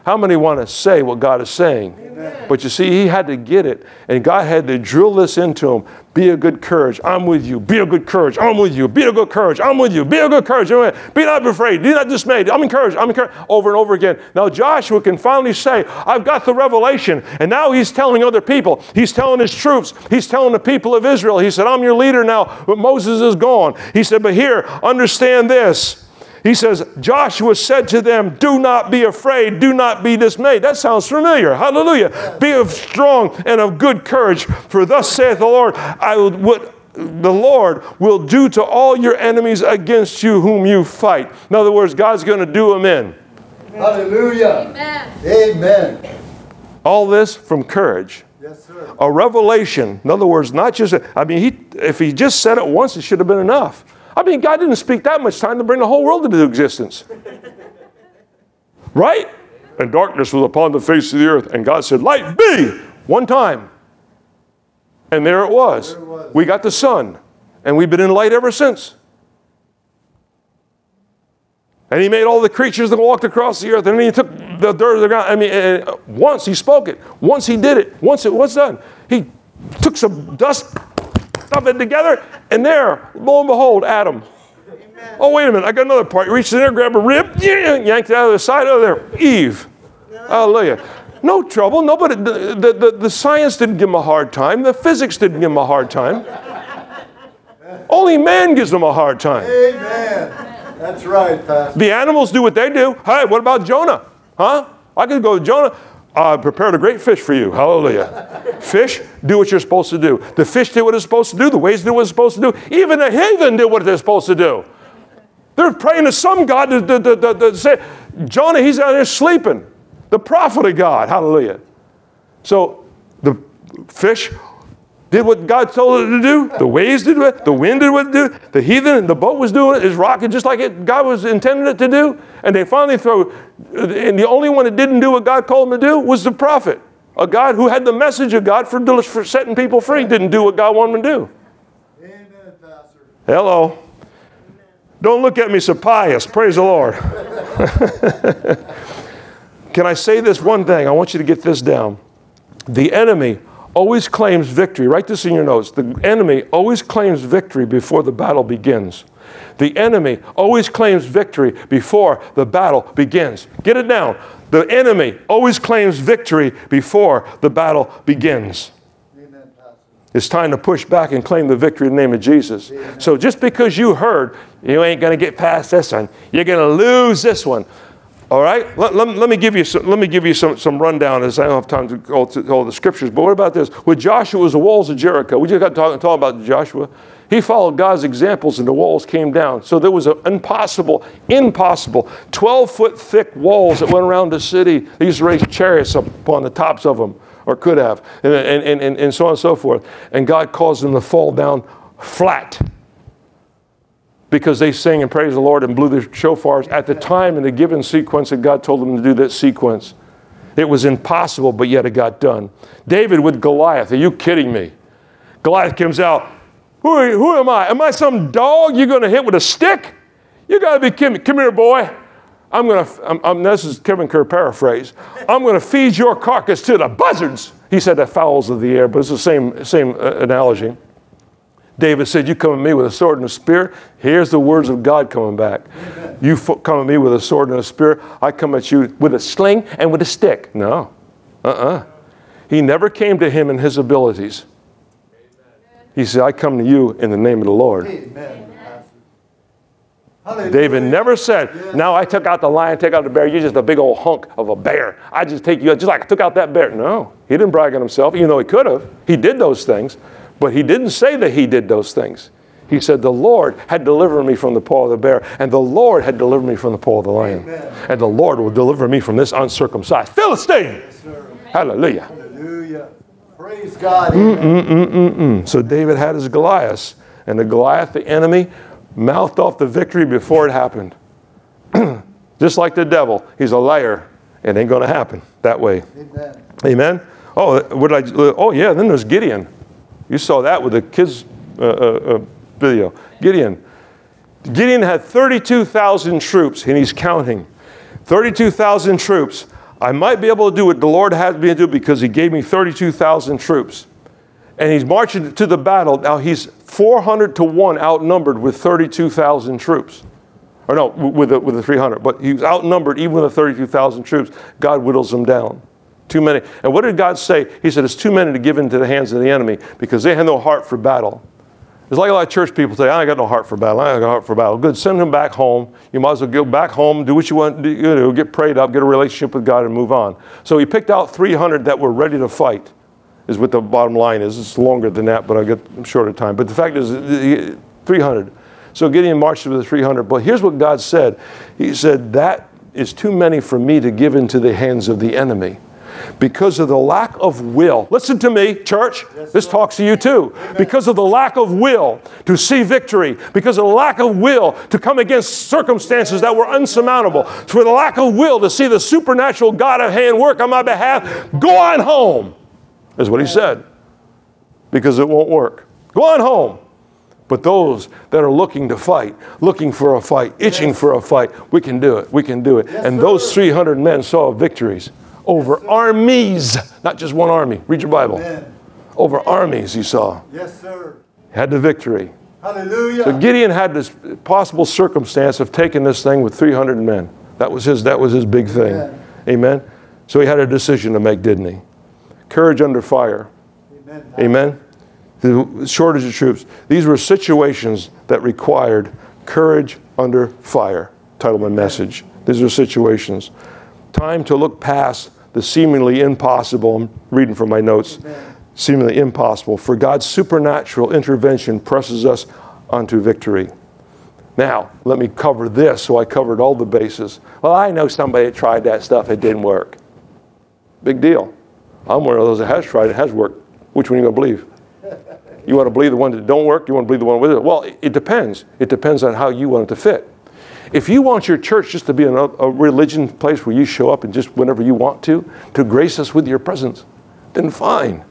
How many want to say what God is saying? Amen. But you see, he had to get it. And God had to drill this into him. Be of good courage. I'm with you. Be of good courage. I'm with you. Be of good courage. I'm with you. Be of good courage. Be not afraid. Be not dismayed. I'm encouraged. I'm encouraged. Over and over again. Now Joshua can finally say, I've got the revelation. And now he's telling other people. He's telling his troops. He's telling the people of Israel. He said, I'm your leader now. But Moses is gone. He said, but here, understand this. He says, Joshua said to them, do not be afraid, do not be dismayed. That sounds familiar. Hallelujah. Be of strong and of good courage, for thus saith the Lord, I will, what the Lord will do to all your enemies against you whom you fight. In other words, God's going to do them in. Hallelujah. Amen. Amen. All this from courage. Yes, sir. A revelation. In other words, not just, I mean, he, if he just said it once, it should have been enough. I mean, God didn't speak that much time to bring the whole world into existence. Right? And darkness was upon the face of the earth. And God said, light be! One time. And there it was. There it was. We got the sun. And we've been in light ever since. And he made all the creatures that walked across the earth. And then he took the dirt of the ground. I mean, once he spoke it. Once he did it. Once it was done. He took some dust, stuff it together, and there, lo and behold, Adam. Amen. Oh, wait a minute, I got another part. You reached in there, grabbed a rib, yeah, yanked it out of the side of there. Eve. No. Hallelujah. No trouble. Nobody. The, the, the, the science didn't give him a hard time. The physics didn't give him a hard time. Only man gives them a hard time. Amen. That's right, Pastor. The animals do what they do. Hey, what about Jonah? Huh? I could go to Jonah. I uh, prepared a great fish for you. Hallelujah. Fish, do what you're supposed to do. The fish did what it's supposed to do. The waves did what it's supposed to do. Even the heathen did what they're supposed to do. They're praying to some God to, to, to, to, to say, Jonah, he's out there sleeping. The prophet of God. Hallelujah. So the fish did what God told it to do. The waves did what, the wind did what it did. The heathen and the boat was doing it. It was rocking just like it, God was intending it to do. And they finally throw, and the only one that didn't do what God called him to do was the prophet. A God who had the message of God for, for setting people free didn't do what God wanted him to do. Amen, Pastor. Hello. Amen. Don't look at me so pious. Praise the Lord. Can I say this one thing? I want you to get this down. The enemy always claims victory. Write this in your notes. The enemy always claims victory before the battle begins. The enemy always claims victory before the battle begins. Get it down. The enemy always claims victory before the battle begins. Amen. It's time to push back and claim the victory in the name of Jesus. Amen. So just because you heard, you ain't going to get past this one. You're going to lose this one. All right, let, let, let me give you some, let me give you some, some rundown, as I don't have time to go to all the scriptures. But what about this? With Joshua, it was the walls of Jericho. We just got talking talk about Joshua. He followed God's examples, and the walls came down. So there was an impossible, impossible, twelve-foot-thick walls that went around the city. They used to raise chariots up upon the tops of them, or could have, and, and, and, and so on and so forth. And God caused them to fall down flat, because they sang and praised the Lord and blew their shofars at the time in the given sequence that God told them to do that sequence. It was impossible, but yet it got done. David with Goliath, are you kidding me? Goliath comes out, who, are you, who am I? Am I some dog you're going to hit with a stick? You got to be kidding me. Come here, boy. I'm going to, I'm, I'm, this is Kevin Kerr paraphrase, I'm going to feed your carcass to the buzzards. He said the fowls of the air, but it's the same, same uh, analogy. David said, you come at me with a sword and a spear. Here's the words of God coming back. Amen. You f- come at me with a sword and a spear. I come at you with a sling and with a stick. No. Uh-uh. He never came to him in his abilities. Amen. He said, I come to you in the name of the Lord. Amen. Hallelujah. David never said, yes. Now I took out the lion, take out the bear. You're just a big old hunk of a bear. I just take you out just like I took out that bear. No. He didn't brag on himself, even though he could have. He did those things. But he didn't say that he did those things. He said, the Lord had delivered me from the paw of the bear, and the Lord had delivered me from the paw of the lion. Amen. And the Lord will deliver me from this uncircumcised Philistine. Yes, hallelujah. Hallelujah. Praise God. Mm, mm, mm, mm. So David had his Goliath, and the Goliath, the enemy, mouthed off the victory before it happened. Just like the devil. He's a liar. It ain't going to happen that way. Amen. Amen. Oh, would I, oh, yeah, then there's Gideon. You saw that with the kids' uh, uh, video. Gideon. Gideon had thirty-two thousand troops, and he's counting. thirty-two thousand troops. I might be able to do what the Lord has me to do because he gave me thirty-two thousand troops. And he's marching to the battle. Now he's four hundred to one outnumbered with thirty-two thousand troops. Or no, with the, with the three hundred. But he was outnumbered even with the thirty-two thousand troops. God whittles them down. Too many. And what did God say? He said, it's too many to give into the hands of the enemy because they have no heart for battle. It's like a lot of church people say, I ain't got no heart for battle. I ain't got no heart for battle. Good. Send them back home. You might as well go back home, do what you want to do, get prayed up, get a relationship with God and move on. So he picked out three hundred that were ready to fight is what the bottom line is. It's longer than that, but I get, I'm short of time. But the fact is three hundred. So Gideon marched with the three hundred. But here's what God said. He said, that is too many for me to give into the hands of the enemy. Because of the lack of will. Listen to me, church. Yes, this talks to you too. Amen. Because of the lack of will to see victory. Because of the lack of will to come against circumstances that were unsurmountable. For the lack of will to see the supernatural God at hand work on my behalf. Go on home. That's what he said. Because it won't work. Go on home. But those that are looking to fight, looking for a fight, itching yes. for a fight, we can do it. We can do it. Yes, and sir. Those three hundred men saw victories. Over yes, armies, not just one army. Read your Bible. Amen. Over armies, he saw. Yes, sir. Had the victory. Hallelujah. So Gideon had this possible circumstance of taking this thing with three hundred men. That was his. That was his big thing. Amen. Amen. So he had a decision to make, didn't he? Courage under fire. Amen. Amen. The shortage of troops. These were situations that required Courage under fire, title of my message. These are situations. Time to look past the seemingly impossible, I'm reading from my notes, seemingly impossible, for God's supernatural intervention presses us onto victory. Now, let me cover this, so I covered all the bases. Well, I know somebody that tried that stuff, it didn't work. Big deal. I'm one of those that has tried, it has worked. Which one are you going to believe? You want to believe the one that don't work? You want to believe the one with it? Well, it depends. It depends on how you want it to fit. If you want your church just to be an, a religion place where you show up and just whenever you want to, to grace us with your presence, then fine.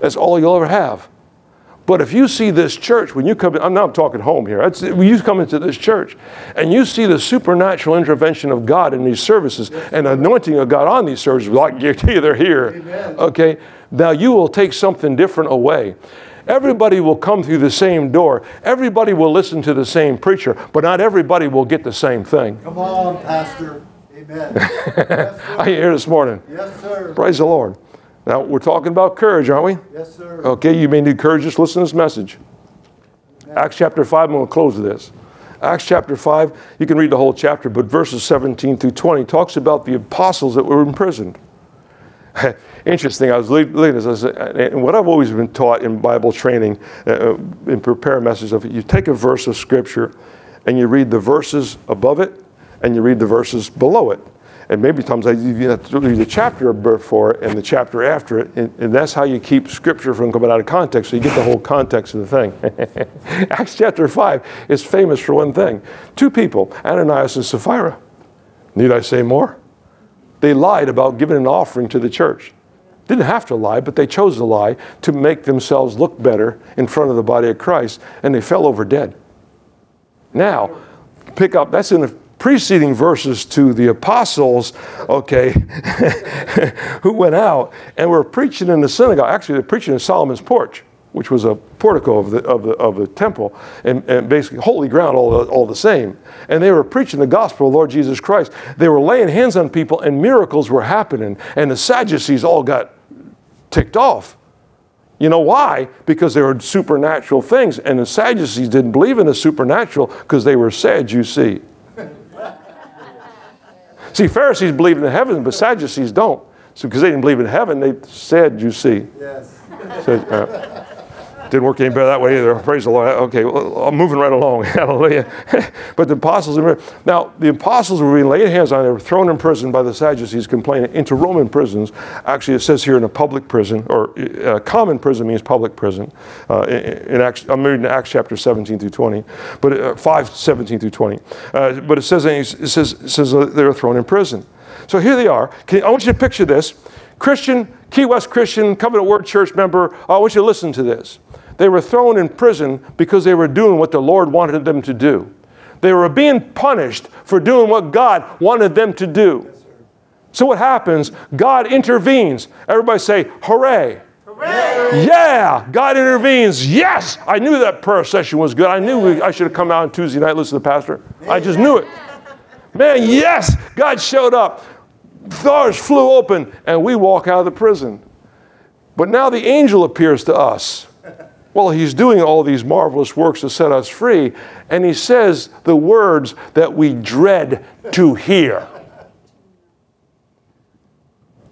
That's all you'll ever have. But if you see this church, when you come in, I'm now talking home here, that's, when you come into this church and you see the supernatural intervention of God in these services and anointing of God on these services, well, I guarantee you they're here. Amen. Okay? Now you will take something different away. Everybody will come through the same door. Everybody will listen to the same preacher, but not everybody will get the same thing. Come on, Pastor. Amen. Yes, sir. Are you here this morning? Yes, sir. Praise the Lord. Now, we're talking about courage, aren't we? Yes, sir. Okay, you may need courage. Just listen to this message. Amen. Acts chapter five, and we'll close with this. Acts chapter five, you can read the whole chapter, but verses seventeen through twenty talks about the apostles that were imprisoned. Interesting, I was looking at this, and what I've always been taught in Bible training, uh, in prepare messages of it, you take a verse of Scripture, and you read the verses above it, and you read the verses below it. And maybe times I you have to read the chapter before it and the chapter after it, and, and that's how you keep Scripture from coming out of context, so you get the whole context of the thing. Acts chapter five is famous for one thing. Two people, Ananias and Sapphira. Need I say more? They lied about giving an offering to the church. Didn't have to lie, but they chose to lie to make themselves look better in front of the body of Christ, and they fell over dead. Now, pick up, that's in the preceding verses to the apostles, okay, who went out and were preaching in the synagogue. Actually, they're preaching in Solomon's porch, which was a portico of the of the, of the temple, and, and basically holy ground all the, all the same. And they were preaching the gospel of the Lord Jesus Christ. They were laying hands on people, and miracles were happening. And the Sadducees all got ticked off. You know why? Because they were supernatural things, and the Sadducees didn't believe in the supernatural because they were sad, you see. See, Pharisees believe in the heavens, but Sadducees don't. So because they didn't believe in heaven, they said, you see. Yes. So, uh, didn't work any better that way either. Praise the Lord. Okay, well, I'm moving right along. Hallelujah. But the apostles, now the apostles were being laid hands on. They were thrown in prison by the Sadducees, complaining, into Roman prisons. Actually, it says here in a public prison, or uh, common prison means public prison. Uh, in Acts, I'm reading Acts chapter seventeen through twenty, but uh, five, seventeen through twenty. Uh, but it says, it says, it says they were thrown in prison. So here they are. Can, I want you to picture this. Christian, Key West Christian, Covenant Word Church member, I want you to listen to this. They were thrown in prison because they were doing what the Lord wanted them to do. They were being punished for doing what God wanted them to do. So what happens? God intervenes. Everybody say, hooray. Hooray. Yeah, God intervenes. Yes, I knew that prayer session was good. I knew I should have come out on Tuesday night and listened to the pastor. I just knew it. Man, yes, God showed up. Doors flew open, and we walk out of the prison. But now the angel appears to us. Well, he's doing all these marvelous works to set us free, and he says the words that we dread to hear.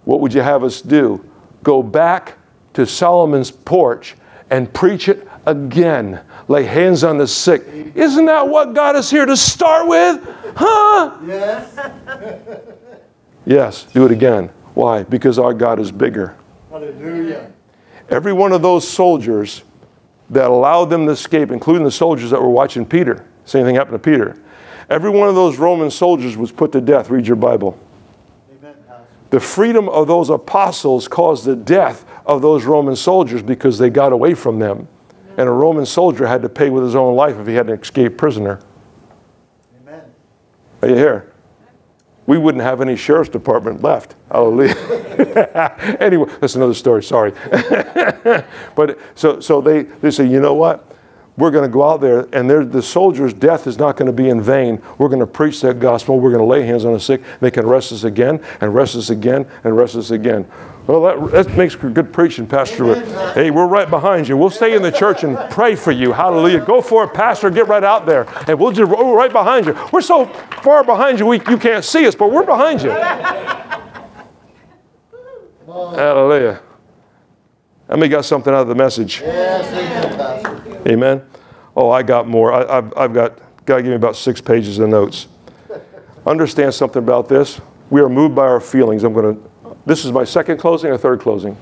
What would you have us do? Go back to Solomon's porch and preach it again. Lay hands on the sick. Isn't that what got us here to start with? Huh? Yes. Yes, do it again. Why? Because our God is bigger. Hallelujah. Every one of those soldiers that allowed them to escape, including the soldiers that were watching Peter. Same thing happened to Peter. Every one of those Roman soldiers was put to death. Read your Bible. Amen. The freedom of those apostles caused the death of those Roman soldiers because they got away from them. Amen. And a Roman soldier had to pay with his own life if he had an escaped prisoner. Amen. Are you here? We wouldn't have any sheriff's department left. Hallelujah. Anyway, that's another story, sorry. But so so they, they say, you know what? We're going to go out there, and the soldiers' death is not going to be in vain. We're going to preach that gospel. We're going to lay hands on the sick. They can arrest us again, and arrest us again, and arrest us again. Well, that, that makes good preaching, Pastor. Hey, we're right behind you. We'll stay in the church and pray for you. Hallelujah. Go for it, Pastor. Get right out there. And we'll just, we're right behind you. We're so far behind you, we, you can't see us, but we're behind you. Hallelujah. I mean, got something out of the message. Yes, amen. Pastor. Amen. Oh, I got more. I, I've, I've got, God gave me about six pages of notes. Understand something about this. We are moved by our feelings. I'm going to. This is my second closing or third closing.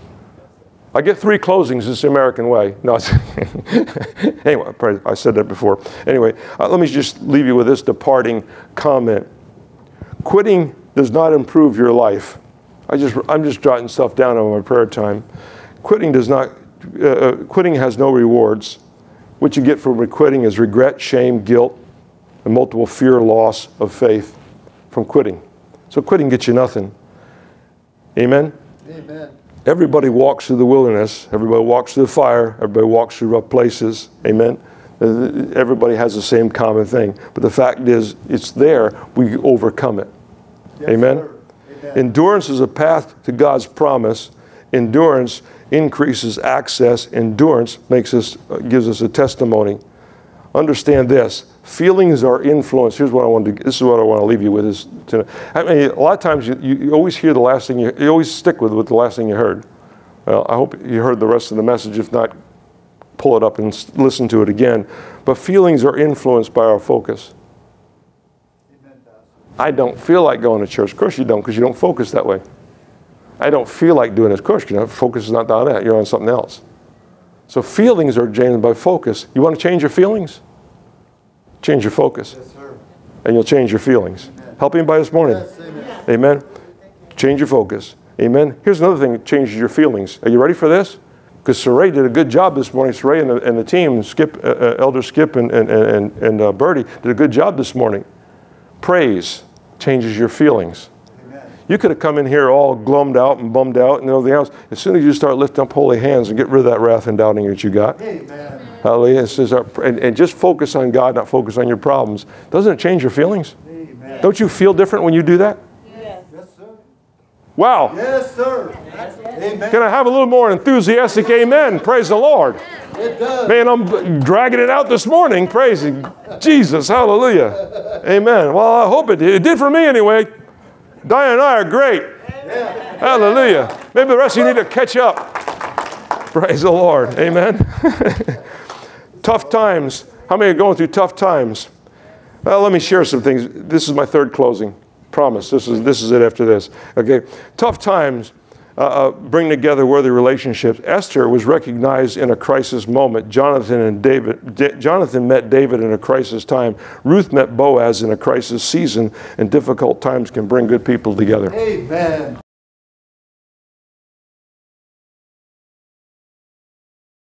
I get three closings. It's the American way. No, it's anyway, I said that before. Anyway, uh, let me just leave you with this departing comment. Quitting does not improve your life. I just, I'm just jotting stuff down on my prayer time. Quitting does not. Uh, quitting has no rewards. What you get from quitting is regret, shame, guilt, and multiple fear, loss of faith from quitting. So quitting gets you nothing. Amen? Amen. Everybody walks through the wilderness. Everybody walks through the fire. Everybody walks through rough places. Amen? Everybody has the same common thing. But the fact is, it's there. We overcome it. Yes, amen? Amen? Endurance is a path to God's promise. Endurance increases access. Endurance makes us, gives us a testimony. Understand this. Feelings are influenced. Here's what I want to. This is what I want to leave you with. Is to, I mean, a lot of times you, you, you always hear the last thing. You, you always stick with with the last thing you heard. Well, I hope you heard the rest of the message. If not, pull it up and listen to it again. But feelings are influenced by our focus. I don't feel like going to church. Of course you don't, because you don't focus that way. I don't feel like doing this. Of course, your focus is not on that. You're on something else. So feelings are changed by focus. You want to change your feelings? Change your focus. Yes, sir. And you'll change your feelings. Amen. Help anybody this morning? Yes, amen. Amen. Change your focus. Amen. Here's another thing that changes your feelings. Are you ready for this? Because Saray did a good job this morning. Saray and the, and the team, Skip, uh, uh, Elder Skip and, and, and, and uh, Bertie, did a good job this morning. Praise changes your feelings. Amen. You could have come in here all glummed out and bummed out and everything else. As soon as you start lifting up holy hands and get rid of that wrath and doubting that you got. Amen. Hallelujah. It says our, and, and just focus on God, not focus on your problems. Doesn't it change your feelings? Amen. Don't you feel different when you do that? Yes, yes sir. Wow. Yes, sir. Yes, yes. Amen. Can I have a little more enthusiastic amen? Praise the Lord. It does. Man, I'm dragging it out this morning. Praise Jesus. Hallelujah. Amen. Well, I hope it did. It did for me anyway. Diane and I are great. Amen. Hallelujah. Maybe the rest of you need to catch up. Praise the Lord. Amen. Tough times. How many are going through tough times? Well, let me share some things. This is my third closing. Promise. This is this is it after this. Okay. Tough times uh, uh, bring together worthy relationships. Esther was recognized in a crisis moment. Jonathan and David. D- Jonathan met David in a crisis time. Ruth met Boaz in a crisis season. And difficult times can bring good people together. Amen.